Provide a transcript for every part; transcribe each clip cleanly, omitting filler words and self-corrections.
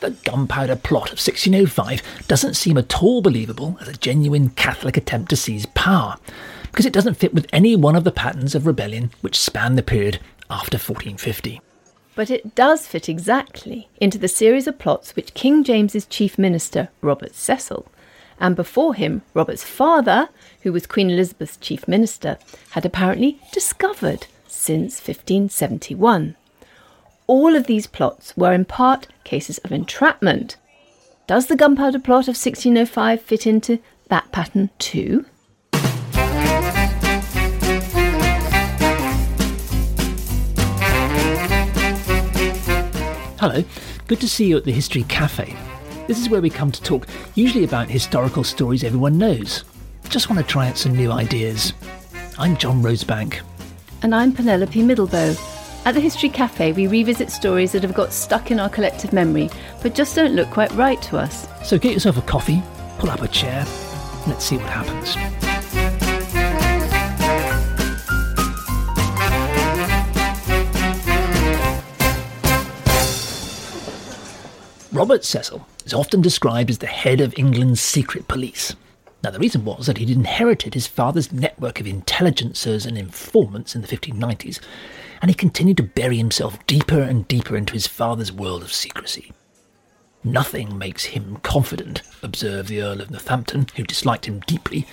The Gunpowder Plot of 1605 doesn't seem at all believable as a genuine Catholic attempt to seize power, because it doesn't fit with any one of the patterns of rebellion which span the period after 1450. But it does fit exactly into the series of plots which King James's chief minister, Robert Cecil, and before him, Robert's father, who was Queen Elizabeth's chief minister, had apparently discovered since 1571. All of these plots were in part cases of entrapment. Does the Gunpowder Plot of 1605 fit into that pattern too? Hello, good to see you at the History Cafe. This is where we come to talk usually about historical stories everyone knows. Just want to try out some new ideas. I'm John Rosebank. And I'm Penelope Middlebow. At the History Cafe, we revisit stories that have got stuck in our collective memory, but just don't look quite right to us. So get yourself a coffee, pull up a chair, and let's see what happens. Robert Cecil is often described as the head of England's secret police. Now, the reason was that he'd inherited his father's network of intelligencers and informants in the 1590s, and he continued to bury himself deeper and deeper into his father's world of secrecy. Nothing makes him confident, observed the Earl of Northampton, who disliked him deeply,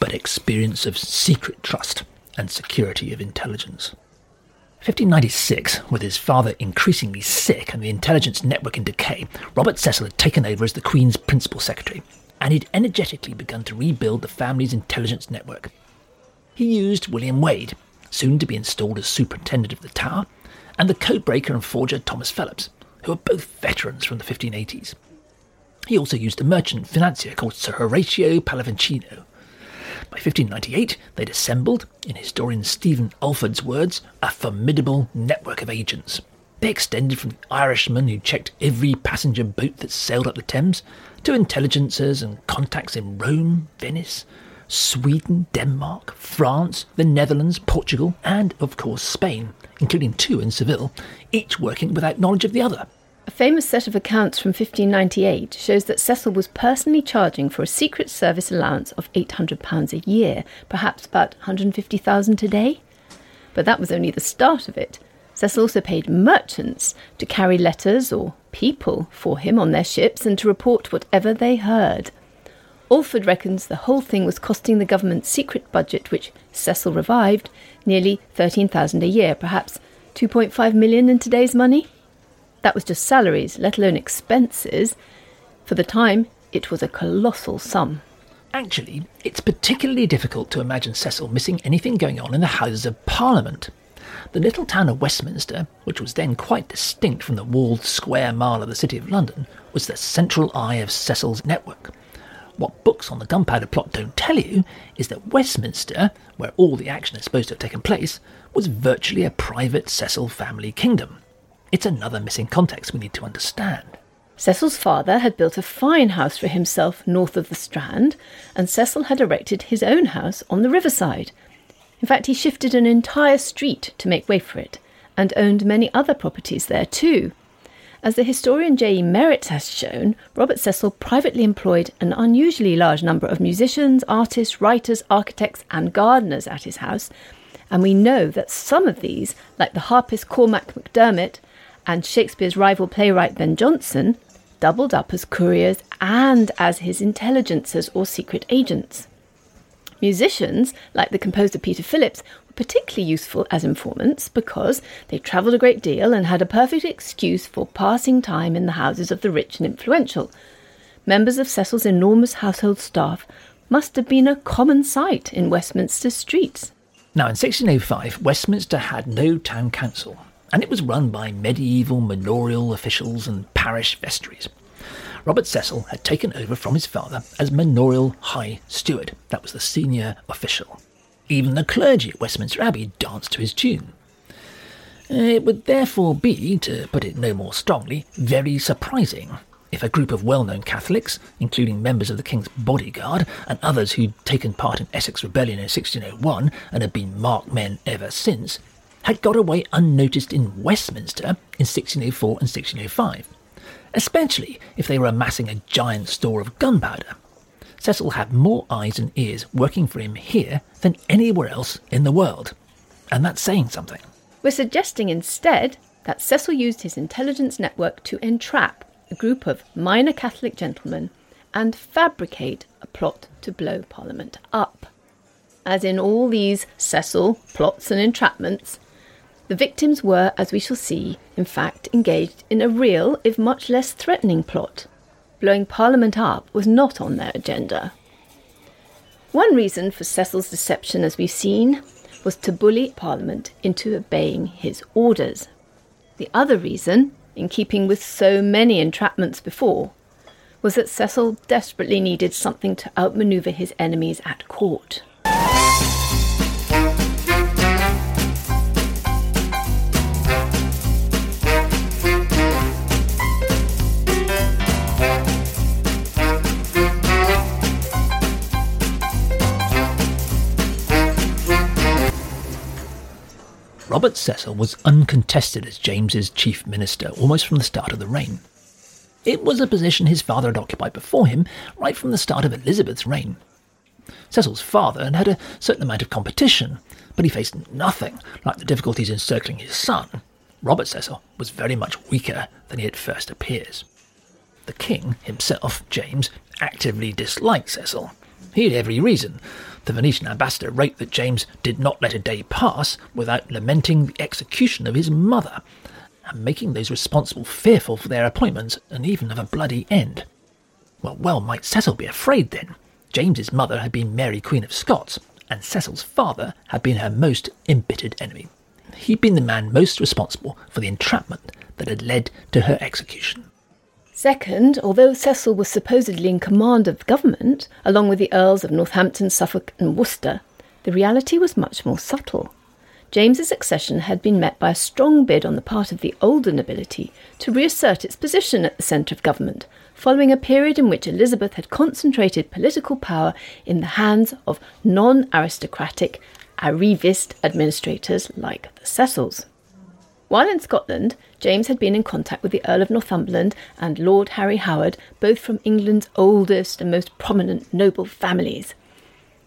but experience of secret trust and security of intelligence. 1596, with his father increasingly sick and the intelligence network in decay, Robert Cecil had taken over as the Queen's principal secretary, and he'd energetically begun to rebuild the family's intelligence network. He used William Wade, soon to be installed as superintendent of the Tower, and the codebreaker and forger Thomas Phillips, who were both veterans from the 1580s. He also used a merchant financier called Sir Horatio Pallavicino. By 1598, they'd assembled, in historian Stephen Alford's words, a formidable network of agents. They extended from the Irishman who checked every passenger boat that sailed up the Thames, to intelligencers and contacts in Rome, Venice, Sweden, Denmark, France, the Netherlands, Portugal, and, of course, Spain, including two in Seville, each working without knowledge of the other. A famous set of accounts from 1598 shows that Cecil was personally charging for a Secret Service allowance of £800 a year, perhaps about £150,000 today. But that was only the start of it. Cecil also paid merchants to carry letters or people for him on their ships and to report whatever they heard. Alford reckons the whole thing was costing the government's secret budget, which Cecil revived, nearly £13,000 a year, perhaps £2.5 million in today's money. That was just salaries, let alone expenses. For the time, it was a colossal sum. Actually, it's particularly difficult to imagine Cecil missing anything going on in the Houses of Parliament. The little town of Westminster, which was then quite distinct from the walled square mile of the City of London, was the central eye of Cecil's network. What books on the Gunpowder Plot don't tell you is that Westminster, where all the action is supposed to have taken place, was virtually a private Cecil family kingdom. It's another missing context we need to understand. Cecil's father had built a fine house for himself north of the Strand, and Cecil had erected his own house on the riverside. In fact, he shifted an entire street to make way for it, and owned many other properties there too. As the historian J.E. Merritt has shown, Robert Cecil privately employed an unusually large number of musicians, artists, writers, architects and gardeners at his house, and we know that some of these, like the harpist Cormac McDermott, and Shakespeare's rival playwright Ben Jonson, doubled up as couriers and as his intelligencers or secret agents. Musicians, like the composer Peter Phillips, were particularly useful as informants because they travelled a great deal and had a perfect excuse for passing time in the houses of the rich and influential. Members of Cecil's enormous household staff must have been a common sight in Westminster streets. Now, in 1605, Westminster had no town council, and it was run by medieval manorial officials and parish vestries. Robert Cecil had taken over from his father as manorial high steward. That was the senior official. Even the clergy at Westminster Abbey danced to his tune. It would therefore be, to put it no more strongly, very surprising if a group of well-known Catholics, including members of the King's bodyguard and others who'd taken part in Essex Rebellion in 1601 and had been marked men ever since, had got away unnoticed in Westminster in 1604 and 1605. especially if they were amassing a giant store of gunpowder. Cecil had more eyes and ears working for him here than anywhere else in the world. And that's saying something. We're suggesting instead that Cecil used his intelligence network to entrap a group of minor Catholic gentlemen and fabricate a plot to blow Parliament up. As in all these Cecil plots and entrapments, the victims were, as we shall see, in fact engaged in a real, if much less threatening plot. Blowing Parliament up was not on their agenda. One reason for Cecil's deception, as we've seen, was to bully Parliament into obeying his orders. The other reason, in keeping with so many entrapments before, was that Cecil desperately needed something to outmaneuver his enemies at court. Robert Cecil was uncontested as James's chief minister almost from the start of the reign. It was a position his father had occupied before him right from the start of Elizabeth's reign. Cecil's father had a certain amount of competition, but he faced nothing like the difficulties encircling his son. Robert Cecil was very much weaker than he at first appears. The king himself, James, actively disliked Cecil. He had every reason. The Venetian ambassador wrote that James did not let a day pass without lamenting the execution of his mother and making those responsible fearful for their appointments and even of a bloody end. Well might Cecil be afraid then. James's mother had been Mary Queen of Scots, and Cecil's father had been her most embittered enemy. He'd been the man most responsible for the entrapment that had led to her execution. Second, although Cecil was supposedly in command of the government, along with the Earls of Northampton, Suffolk and Worcester, the reality was much more subtle. James's accession had been met by a strong bid on the part of the older nobility to reassert its position at the centre of government, following a period in which Elizabeth had concentrated political power in the hands of non-aristocratic, arrivist administrators like the Cecils. While in Scotland, James had been in contact with the Earl of Northumberland and Lord Harry Howard, both from England's oldest and most prominent noble families.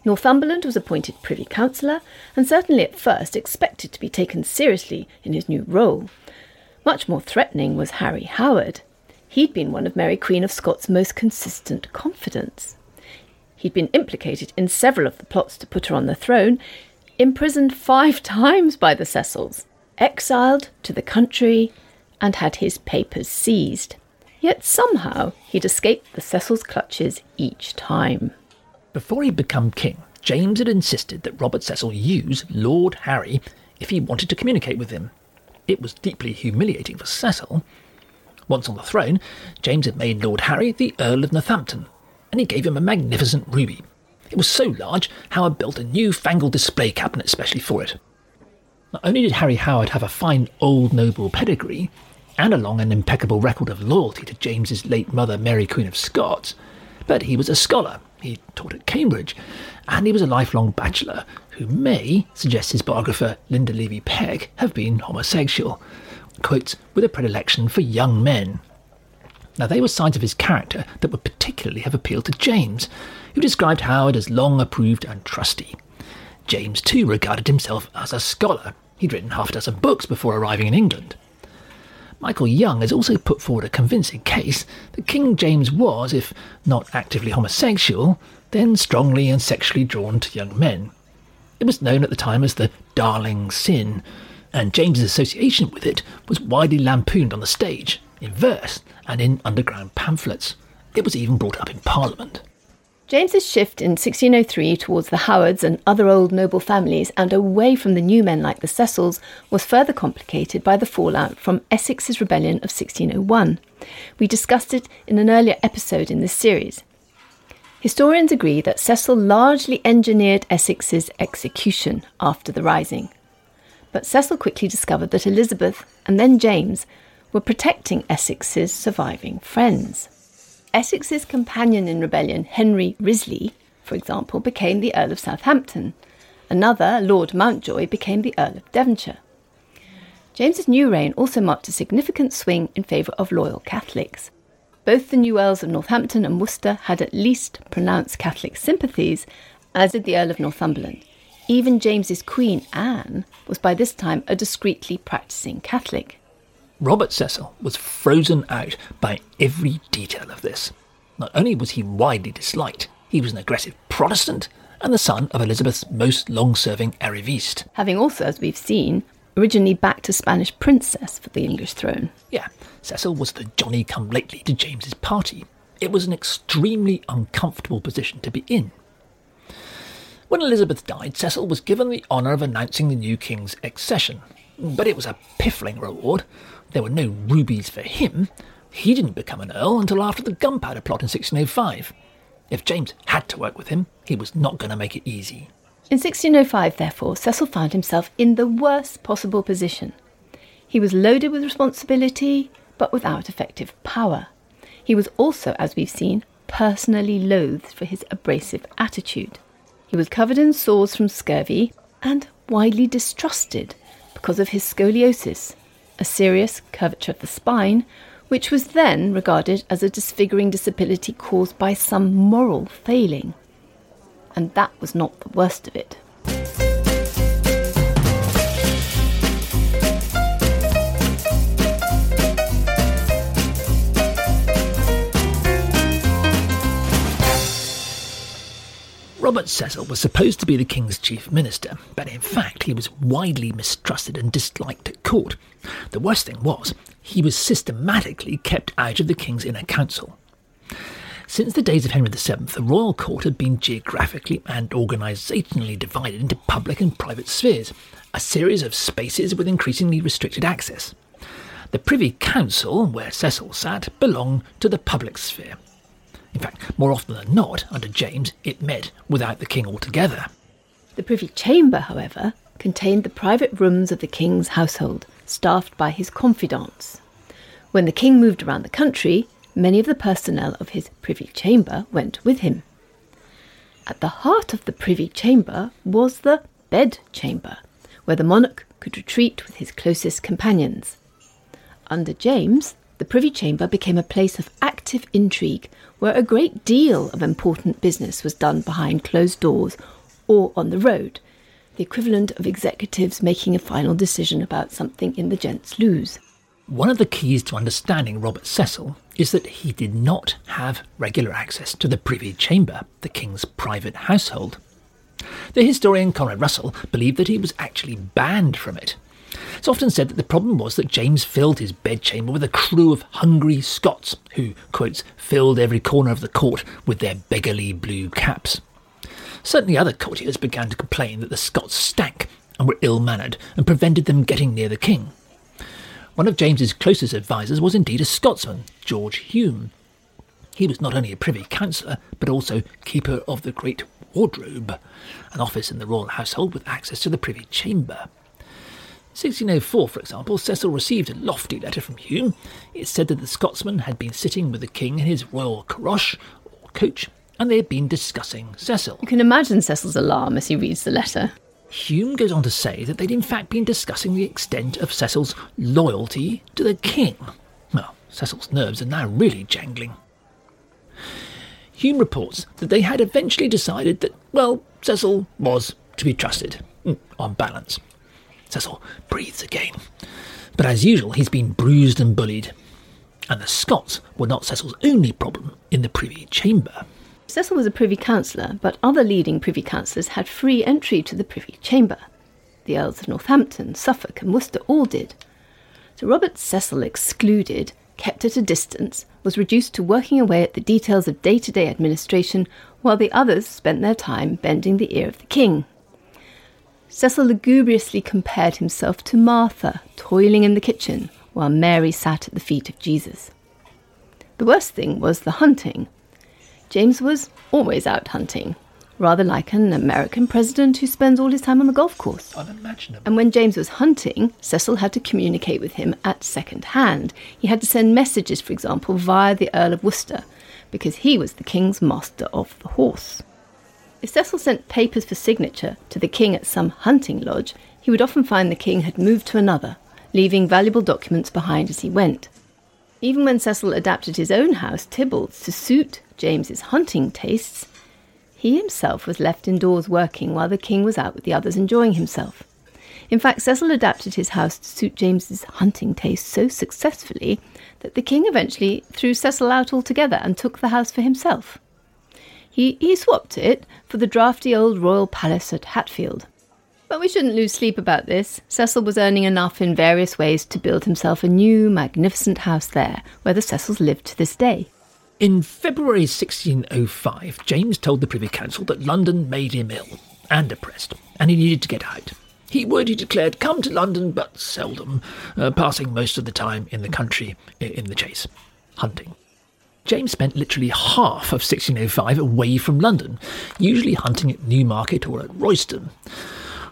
Northumberland was appointed Privy Councillor and certainly at first expected to be taken seriously in his new role. Much more threatening was Harry Howard. He'd been one of Mary Queen of Scots' most consistent confidants. He'd been implicated in several of the plots to put her on the throne, imprisoned 5 times by the Cecils, exiled to the country and had his papers seized. Yet somehow he'd escaped the Cecil's clutches each time. Before he'd become king, James had insisted that Robert Cecil use Lord Harry if he wanted to communicate with him. It was deeply humiliating for Cecil. Once on the throne, James had made Lord Harry the Earl of Northampton, and he gave him a magnificent ruby. It was so large, Howard built a new-fangled display cabinet specially for it. Not only did Harry Howard have a fine old noble pedigree, and a long and impeccable record of loyalty to James's late mother Mary Queen of Scots, but he was a scholar, he taught at Cambridge, and he was a lifelong bachelor, who may, suggests his biographer Linda Levy Peck, have been homosexual, quotes, with a predilection for young men. Now they were signs of his character that would particularly have appealed to James, who described Howard as long approved and trusty. James too regarded himself as a scholar. He'd written 6 books before arriving in England. Michael Young has also put forward a convincing case that King James was, if not actively homosexual, then strongly and sexually drawn to young men. It was known at the time as the darling sin, and James's association with it was widely lampooned on the stage, in verse, and in underground pamphlets. It was even brought up in Parliament. James's shift in 1603 towards the Howards and other old noble families and away from the new men like the Cecils was further complicated by the fallout from Essex's rebellion of 1601. We discussed it in an earlier episode in this series. Historians agree that Cecil largely engineered Essex's execution after the rising. But Cecil quickly discovered that Elizabeth, and then James, were protecting Essex's surviving friends. Essex's companion in rebellion, Henry Wriothesley, for example, became the Earl of Southampton. Another, Lord Mountjoy, became the Earl of Devonshire. James's new reign also marked a significant swing in favour of loyal Catholics. Both the new Earls of Northampton and Worcester had at least pronounced Catholic sympathies, as did the Earl of Northumberland. Even James's Queen Anne was by this time a discreetly practising Catholic. Robert Cecil was frozen out by every detail of this. Not only was he widely disliked, he was an aggressive Protestant and the son of Elizabeth's most long-serving heir of East. Having also, as we've seen, originally backed a Spanish princess for the English throne. Yeah, Cecil was the Johnny-come-lately to James's party. It was an extremely uncomfortable position to be in. When Elizabeth died, Cecil was given the honour of announcing the new king's accession. But it was a piffling reward. There were no rubies for him. He didn't become an earl until after the Gunpowder Plot in 1605. If James had to work with him, he was not going to make it easy. In 1605, therefore, Cecil found himself in the worst possible position. He was loaded with responsibility, but without effective power. He was also, as we've seen, personally loathed for his abrasive attitude. He was covered in sores from scurvy and widely distrusted because of his scoliosis, a serious curvature of the spine, which was then regarded as a disfiguring disability caused by some moral failing. And that was not the worst of it. Robert Cecil was supposed to be the King's chief minister, but in fact he was widely mistrusted and disliked at court. The worst thing was, he was systematically kept out of the King's inner council. Since the days of Henry VII, the royal court had been geographically and organisationally divided into public and private spheres, a series of spaces with increasingly restricted access. The Privy Council, where Cecil sat, belonged to the public sphere. In fact, more often than not, under James, it met without the king altogether. The Privy Chamber, however, contained the private rooms of the king's household, staffed by his confidants. When the king moved around the country, many of the personnel of his Privy Chamber went with him. At the heart of the Privy Chamber was the Bed Chamber, where the monarch could retreat with his closest companions. Under James, the Privy Chamber became a place of active intrigue where a great deal of important business was done behind closed doors or on the road, the equivalent of executives making a final decision about something in the gents' loos. One of the keys to understanding Robert Cecil is that he did not have regular access to the Privy Chamber, the king's private household. The historian Conrad Russell believed that he was actually banned from it. It's often said that the problem was that James filled his bedchamber with a crew of hungry Scots who, quotes, filled every corner of the court with their beggarly blue caps. Certainly other courtiers began to complain that the Scots stank and were ill-mannered and prevented them getting near the king. One of James's closest advisers was indeed a Scotsman, George Hume. He was not only a privy councillor, but also keeper of the Great Wardrobe, an office in the royal household with access to the privy chamber. In 1604, for example, Cecil received a lofty letter from Hume. It said that the Scotsman had been sitting with the king in his royal caroche, or coach, and they had been discussing Cecil. You can imagine Cecil's alarm as he reads the letter. Hume goes on to say that they'd in fact been discussing the extent of Cecil's loyalty to the king. Well, Cecil's nerves are now really jangling. Hume reports that they had eventually decided that, well, Cecil was to be trusted, on balance. Cecil breathes again. But as usual, he's been bruised and bullied. And the Scots were not Cecil's only problem in the Privy Chamber. Cecil was a privy councillor, but other leading privy councillors had free entry to the privy chamber. The Earls of Northampton, Suffolk and Worcester all did. So Robert Cecil, excluded, kept at a distance, was reduced to working away at the details of day-to-day administration while the others spent their time bending the ear of the king. Cecil lugubriously compared himself to Martha, toiling in the kitchen, while Mary sat at the feet of Jesus. The worst thing was the hunting. James was always out hunting, rather like an American president who spends all his time on the golf course. Unimaginable. And when James was hunting, Cecil had to communicate with him at second hand. He had to send messages, for example, via the Earl of Worcester, because he was the king's master of the horse. If Cecil sent papers for signature to the king at some hunting lodge, he would often find the king had moved to another, leaving valuable documents behind as he went. Even when Cecil adapted his own house, Tybalds, to suit James's hunting tastes, he himself was left indoors working while the king was out with the others enjoying himself. In fact, Cecil adapted his house to suit James's hunting tastes so successfully that the king eventually threw Cecil out altogether and took the house for himself. He swapped it for the drafty old royal palace at Hatfield. But we shouldn't lose sleep about this. Cecil was earning enough in various ways to build himself a new, magnificent house there, where the Cecils lived to this day. In February 1605, James told the Privy Council that London made him ill and oppressed, and he needed to get out. He would, he declared, come to London, but seldom, passing most of the time in the country in the chase, hunting. James spent literally half of 1605 away from London, usually hunting at Newmarket or at Royston.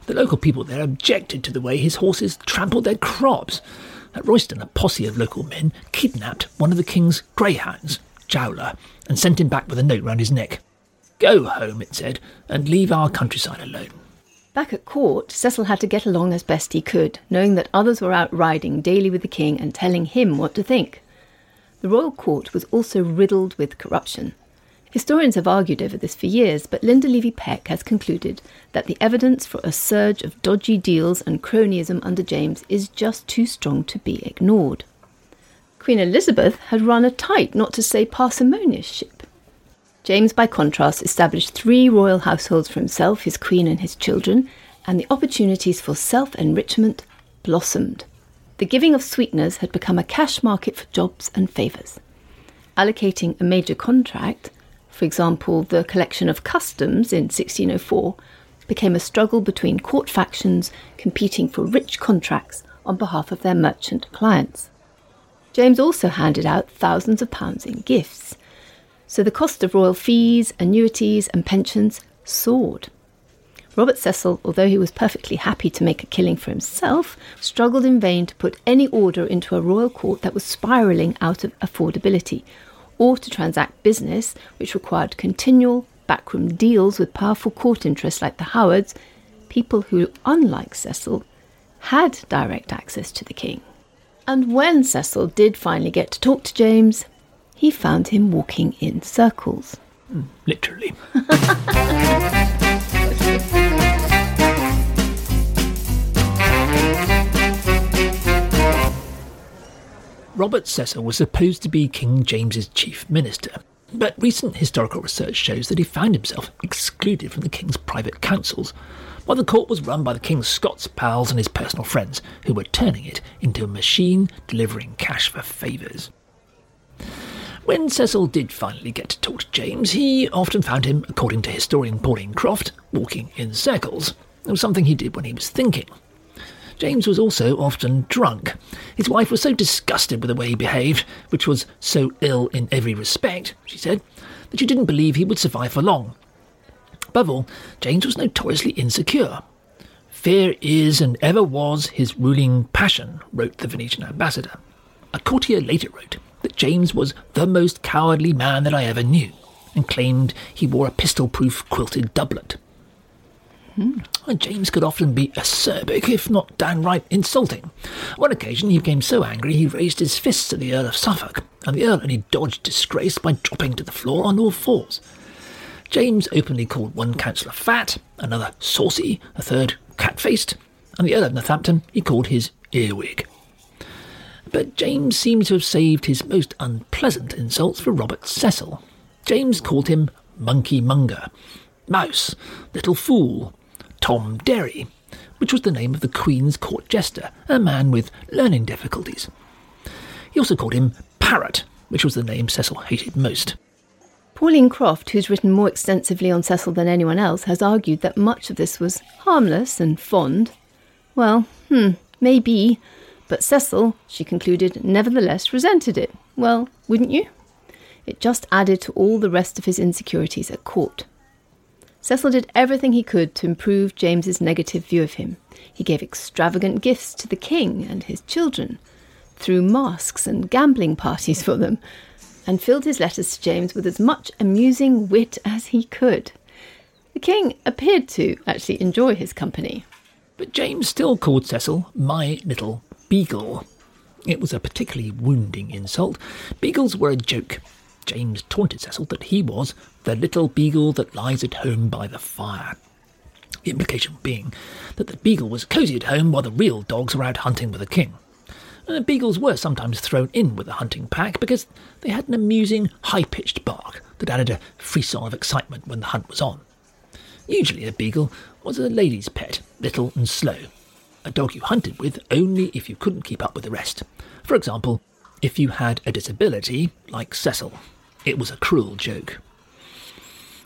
The local people there objected to the way his horses trampled their crops. At Royston, a posse of local men kidnapped one of the king's greyhounds, Jowler, and sent him back with a note round his neck. Go home, it said, and leave our countryside alone. Back at court, Cecil had to get along as best he could, knowing that others were out riding daily with the king and telling him what to think. The royal court was also riddled with corruption. Historians have argued over this for years, but Linda Levy Peck has concluded that the evidence for a surge of dodgy deals and cronyism under James is just too strong to be ignored. Queen Elizabeth had run a tight, not to say parsimonious ship. James, by contrast, established 3 royal households for himself, his queen and his children, and the opportunities for self-enrichment blossomed. The giving of sweeteners had become a cash market for jobs and favours. Allocating a major contract, for example, the collection of customs in 1604, became a struggle between court factions competing for rich contracts on behalf of their merchant clients. James also handed out thousands of pounds in gifts, so the cost of royal fees, annuities and pensions soared. Robert Cecil, although he was perfectly happy to make a killing for himself, struggled in vain to put any order into a royal court that was spiralling out of affordability, or to transact business which required continual backroom deals with powerful court interests like the Howards, people who, unlike Cecil, had direct access to the king. And when Cecil did finally get to talk to James, he found him walking in circles. Literally. Robert Cecil was supposed to be King James's chief minister, but recent historical research shows that he found himself excluded from the king's private councils, while the court was run by the king's Scots pals and his personal friends, who were turning it into a machine delivering cash for favours. When Cecil did finally get to talk to James, he often found him, according to historian Pauline Croft, walking in circles. It was something he did when he was thinking. James was also often drunk. His wife was so disgusted with the way he behaved, which was so ill in every respect, she said, that she didn't believe he would survive for long. Above all, James was notoriously insecure. Fear is and ever was his ruling passion, wrote the Venetian ambassador. A courtier later wrote that James was the most cowardly man that I ever knew, and claimed he wore a pistol-proof quilted doublet. James could often be acerbic, if not downright insulting. On one occasion, he became so angry he raised his fists at the Earl of Suffolk, and the Earl only dodged disgrace by dropping to the floor on all fours. James openly called one councillor fat, another saucy, a third cat-faced, and the Earl of Northampton he called his earwig. But James seems to have saved his most unpleasant insults for Robert Cecil. James called him monkey-monger, mouse, little fool, Tom Derry, which was the name of the Queen's court jester, a man with learning difficulties. He also called him Parrot, which was the name Cecil hated most. Pauline Croft, who's written more extensively on Cecil than anyone else, has argued that much of this was harmless and fond. Well, maybe, but Cecil, she concluded, nevertheless resented it. Well, wouldn't you? It just added to all the rest of his insecurities at court. Cecil did everything he could to improve James's negative view of him. He gave extravagant gifts to the king and his children, threw masques and gambling parties for them, and filled his letters to James with as much amusing wit as he could. The king appeared to actually enjoy his company. But James still called Cecil my little beagle. It was a particularly wounding insult. Beagles were a joke. James taunted Cecil that he was the little beagle that lies at home by the fire. The implication being that the beagle was cosy at home while the real dogs were out hunting with the king. And beagles were sometimes thrown in with the hunting pack because they had an amusing high-pitched bark that added a frisson of excitement when the hunt was on. Usually a beagle was a lady's pet, little and slow. A dog you hunted with only if you couldn't keep up with the rest. For example, if you had a disability, like Cecil. It was a cruel joke.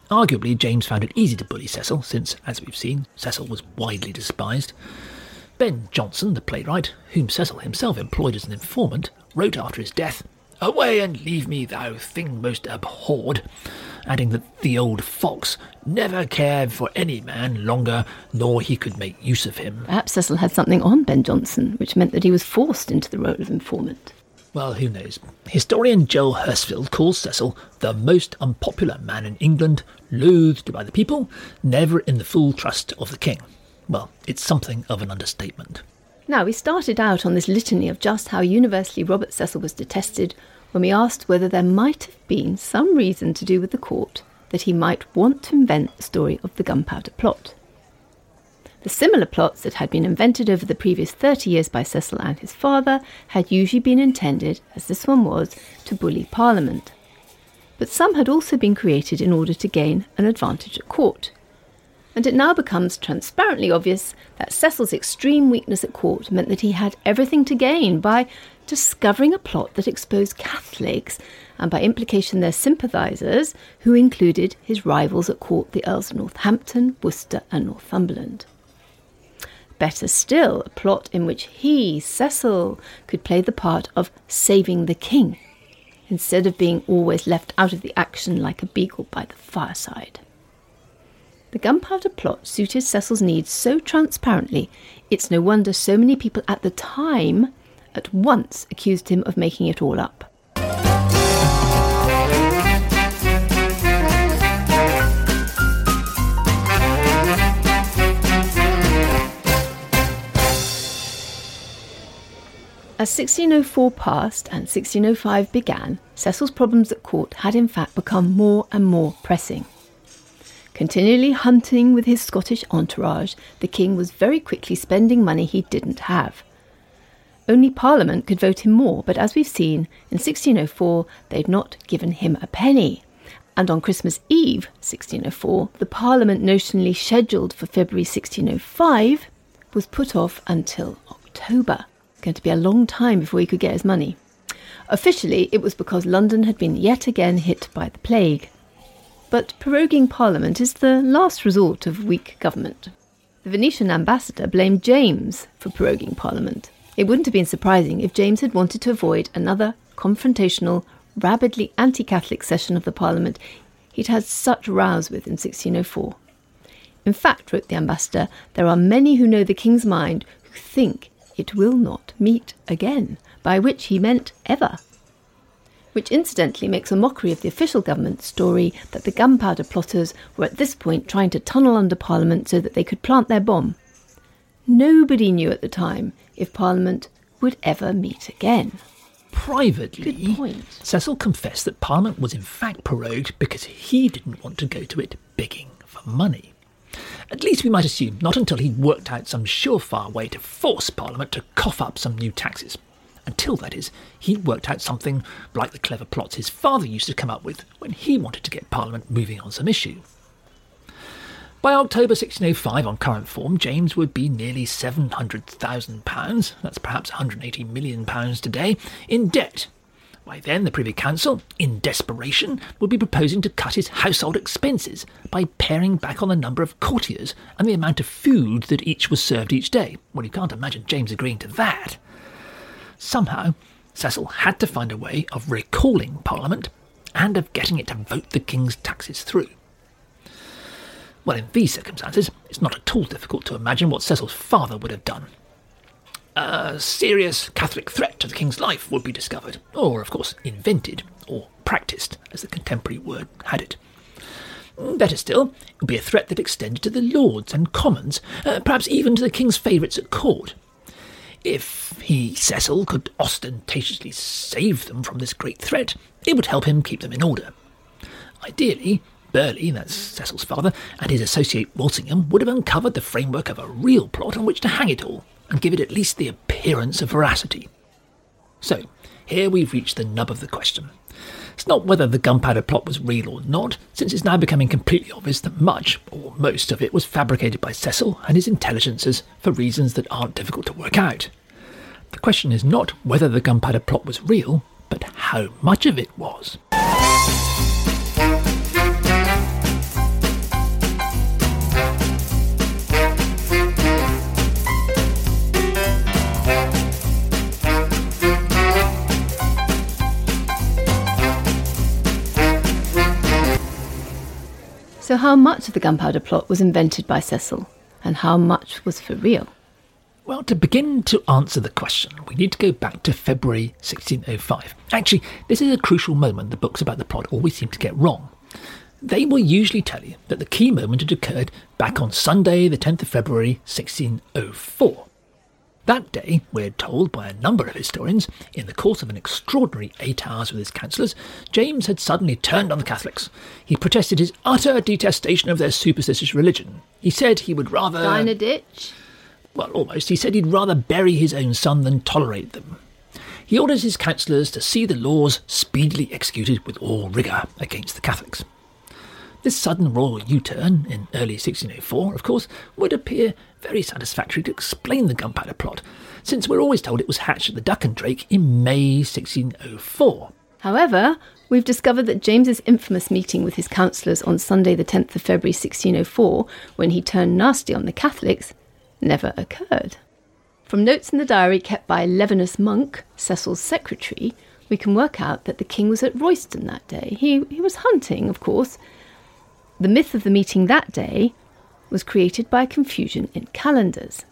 Arguably, James found it easy to bully Cecil, since, as we've seen, Cecil was widely despised. Ben Jonson, the playwright, whom Cecil himself employed as an informant, wrote after his death, "Away and leave me, thou thing most abhorred," adding that the old fox never cared for any man longer nor he could make use of him. Perhaps Cecil had something on Ben Jonson, which meant that he was forced into the role of informant. Well, who knows? Historian Joel Hurstfield calls Cecil the most unpopular man in England, loathed by the people, never in the full trust of the king. Well, it's something of an understatement. Now, we started out on this litany of just how universally Robert Cecil was detested when we asked whether there might have been some reason to do with the court that he might want to invent the story of the Gunpowder Plot. The similar plots that had been invented over the previous 30 years by Cecil and his father had usually been intended, as this one was, to bully Parliament. But some had also been created in order to gain an advantage at court. And it now becomes transparently obvious that Cecil's extreme weakness at court meant that he had everything to gain by discovering a plot that exposed Catholics, and by implication their sympathisers, who included his rivals at court, the Earls of Northampton, Worcester and Northumberland. Better still, a plot in which he, Cecil, could play the part of saving the king, instead of being always left out of the action like a beagle by the fireside. The Gunpowder Plot suited Cecil's needs so transparently, it's no wonder so many people at the time at once accused him of making it all up. As 1604 passed and 1605 began, Cecil's problems at court had in fact become more and more pressing. Continually hunting with his Scottish entourage, the king was very quickly spending money he didn't have. Only Parliament could vote him more, but as we've seen, in 1604 they'd not given him a penny. And on Christmas Eve 1604, the Parliament notionally scheduled for February 1605 was put off until October. Going to be a long time before he could get his money. Officially, it was because London had been yet again hit by the plague. But proroguing Parliament is the last resort of weak government. The Venetian ambassador blamed James for proroguing Parliament. It wouldn't have been surprising if James had wanted to avoid another confrontational, rabidly anti-Catholic session of the Parliament he'd had such rows with in 1604. "In fact," wrote the ambassador, "there are many who know the king's mind who think it will not meet again," by which he meant ever. Which incidentally makes a mockery of the official government story that the Gunpowder Plotters were at this point trying to tunnel under Parliament so that they could plant their bomb. Nobody knew at the time if Parliament would ever meet again. Privately, Cecil confessed that Parliament was in fact prorogued because he didn't want to go to it begging for money. At least we might assume not until he worked out some surefire way to force Parliament to cough up some new taxes. Until, that is, he worked out something like the clever plots his father used to come up with when he wanted to get Parliament moving on some issue. By October 1605, on current form, James would be nearly £700,000, that's perhaps £180 million today, in debt. By then, the Privy Council, in desperation, would be proposing to cut his household expenses by paring back on the number of courtiers and the amount of food that each was served each day. Well, you can't imagine James agreeing to that. Somehow, Cecil had to find a way of recalling Parliament and of getting it to vote the king's taxes through. Well, in these circumstances, it's not at all difficult to imagine what Cecil's father would have done. A serious Catholic threat to the king's life would be discovered, or, of course, invented, or practised, as the contemporary word had it. Better still, it would be a threat that extended to the lords and commons, perhaps even to the king's favourites at court. If he, Cecil, could ostentatiously save them from this great threat, it would help him keep them in order. Ideally, Burley, that's Cecil's father, and his associate Walsingham would have uncovered the framework of a real plot on which to hang it all, and give it at least the appearance of veracity. So, here we've reached the nub of the question. It's not whether the Gunpowder Plot was real or not, since it's now becoming completely obvious that much, or most, of it was fabricated by Cecil and his intelligences for reasons that aren't difficult to work out. The question is not whether the Gunpowder Plot was real, but how much of it was. So how much of the Gunpowder Plot was invented by Cecil, and how much was for real? Well, to begin to answer the question, we need to go back to February 1605. Actually, this is a crucial moment the books about the plot always seem to get wrong. They will usually tell you that the key moment had occurred back on Sunday, the 10th of February 1604. That day, we're told by a number of historians, in the course of an extraordinary 8 hours with his councillors, James had suddenly turned on the Catholics. He protested his utter detestation of their superstitious religion. He said he would rather... Die in a ditch? Well, almost. He said he'd rather bury his own son than tolerate them. He orders his councillors to see the laws speedily executed with all rigour against the Catholics. This sudden royal U-turn, in early 1604, of course, would appear very satisfactory to explain the Gunpowder Plot, since we're always told it was hatched at the Duck and Drake in May 1604. However, we've discovered that James's infamous meeting with his councillors on Sunday the 10th of February 1604, when he turned nasty on the Catholics, never occurred. From notes in the diary kept by Levinus Monk, Cecil's secretary, we can work out that the king was at Royston that day. He was hunting, of course. The myth of the meeting that day was created by confusion in calendars.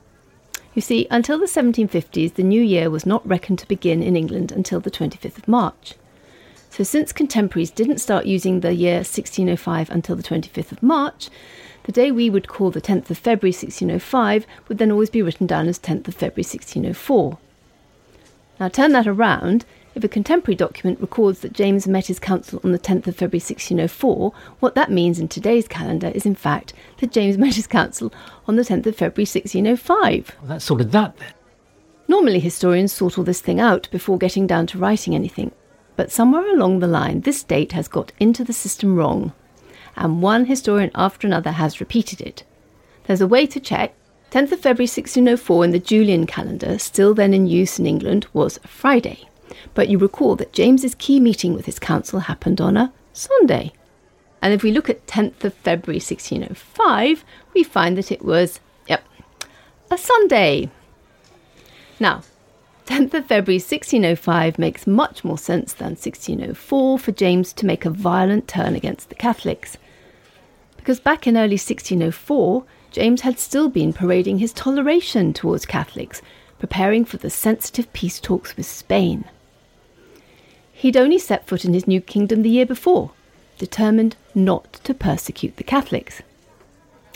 You see, until the 1750s, the new year was not reckoned to begin in England until the 25th of March. So since contemporaries didn't start using the year 1605 until the 25th of March, the day we would call the 10th of February 1605 would then always be written down as 10th of February 1604. Now turn that around. If a contemporary document records that James met his council on the 10th of February 1604, what that means in today's calendar is in fact that James met his council on the 10th of February 1605. Well, that sorted that then. Normally historians sort all this thing out before getting down to writing anything, but somewhere along the line this date has got into the system wrong, and one historian after another has repeated it. There's a way to check. 10th of February 1604 in the Julian calendar, still then in use in England, was a Friday. But you recall that James's key meeting with his council happened on a Sunday. And if we look at 10th of February 1605, we find that it was, a Sunday. Now, 10th of February 1605 makes much more sense than 1604 for James to make a violent turn against the Catholics. Because back in early 1604, James had still been parading his toleration towards Catholics, preparing for the sensitive peace talks with Spain. He'd only set foot in his new kingdom the year before, determined not to persecute the Catholics.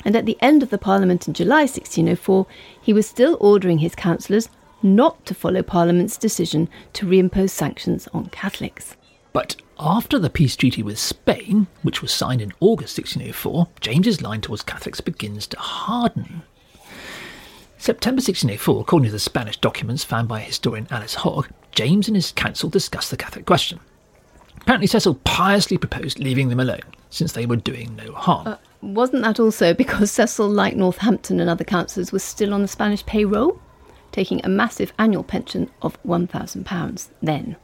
And at the end of the Parliament in July 1604, he was still ordering his councillors not to follow Parliament's decision to reimpose sanctions on Catholics. But after the peace treaty with Spain, which was signed in August 1604, James's line towards Catholics begins to harden. September 1604, according to the Spanish documents found by historian Alice Hogg, James and his council discussed the Catholic question. Apparently Cecil piously proposed leaving them alone, since they were doing no harm. Wasn't that also because Cecil, like Northampton and other councillors, was still on the Spanish payroll, taking a massive annual pension of £1,000 then?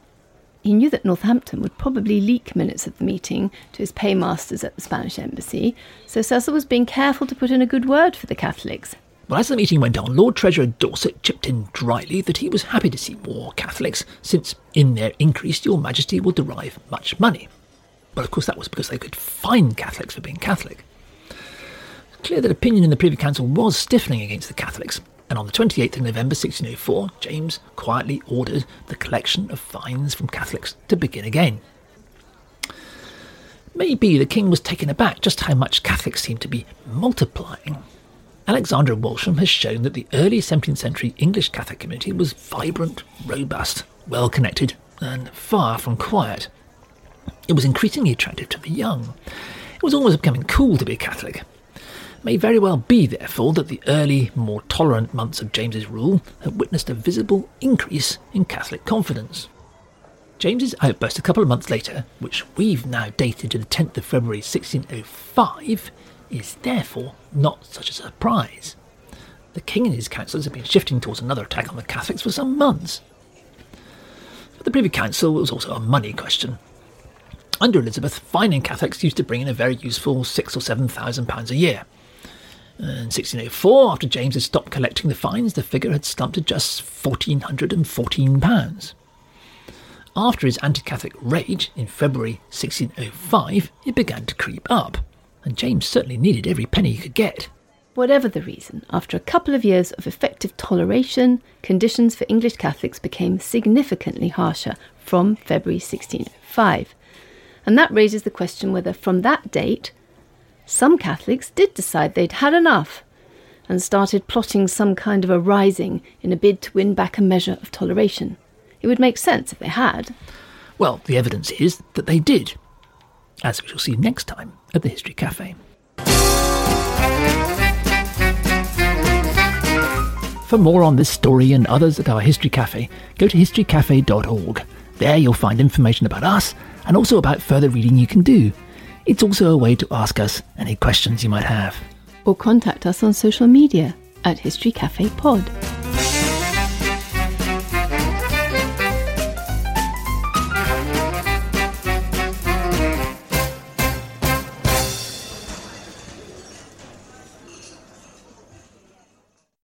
He knew that Northampton would probably leak minutes of the meeting to his paymasters at the Spanish embassy, so Cecil was being careful to put in a good word for the Catholics. Well, as the meeting went on, Lord Treasurer Dorset chipped in dryly that he was happy to see more Catholics, since in their increase your Majesty will derive much money. But of course that was because they could fine Catholics for being Catholic. It's clear that opinion in the Privy Council was stiffening against the Catholics, and on the 28th of November 1604, James quietly ordered the collection of fines from Catholics to begin again. Maybe the King was taken aback just how much Catholics seemed to be multiplying. Alexander Walsham has shown that the early 17th century English Catholic community was vibrant, robust, well-connected, and far from quiet. It was increasingly attractive to the young. It was almost becoming cool to be Catholic. It may very well be, therefore, that the early, more tolerant months of James's rule had witnessed a visible increase in Catholic confidence. James's outburst a couple of months later, which we've now dated to the 10th of February 1605, is therefore not such a surprise. The king and his councillors have been shifting towards another attack on the Catholics for some months. But the Privy Council was also a money question. Under Elizabeth, fining Catholics used to bring in a very useful £6,000 or £7,000 a year. In 1604, after James had stopped collecting the fines, the figure had slumped to just £1,414. After his anti-Catholic rage in February 1605, it began to creep up, and James certainly needed every penny he could get. Whatever the reason, after a couple of years of effective toleration, conditions for English Catholics became significantly harsher from February 1605. And that raises the question whether, from that date, some Catholics did decide they'd had enough and started plotting some kind of a rising in a bid to win back a measure of toleration. It would make sense if they had. Well, the evidence is that they did, as we shall see next time at the History Café. For more on this story and others at our History Café, go to historycafe.org. There you'll find information about us and also about further reading you can do. It's also a way to ask us any questions you might have. Or contact us on social media at History Cafe Pod.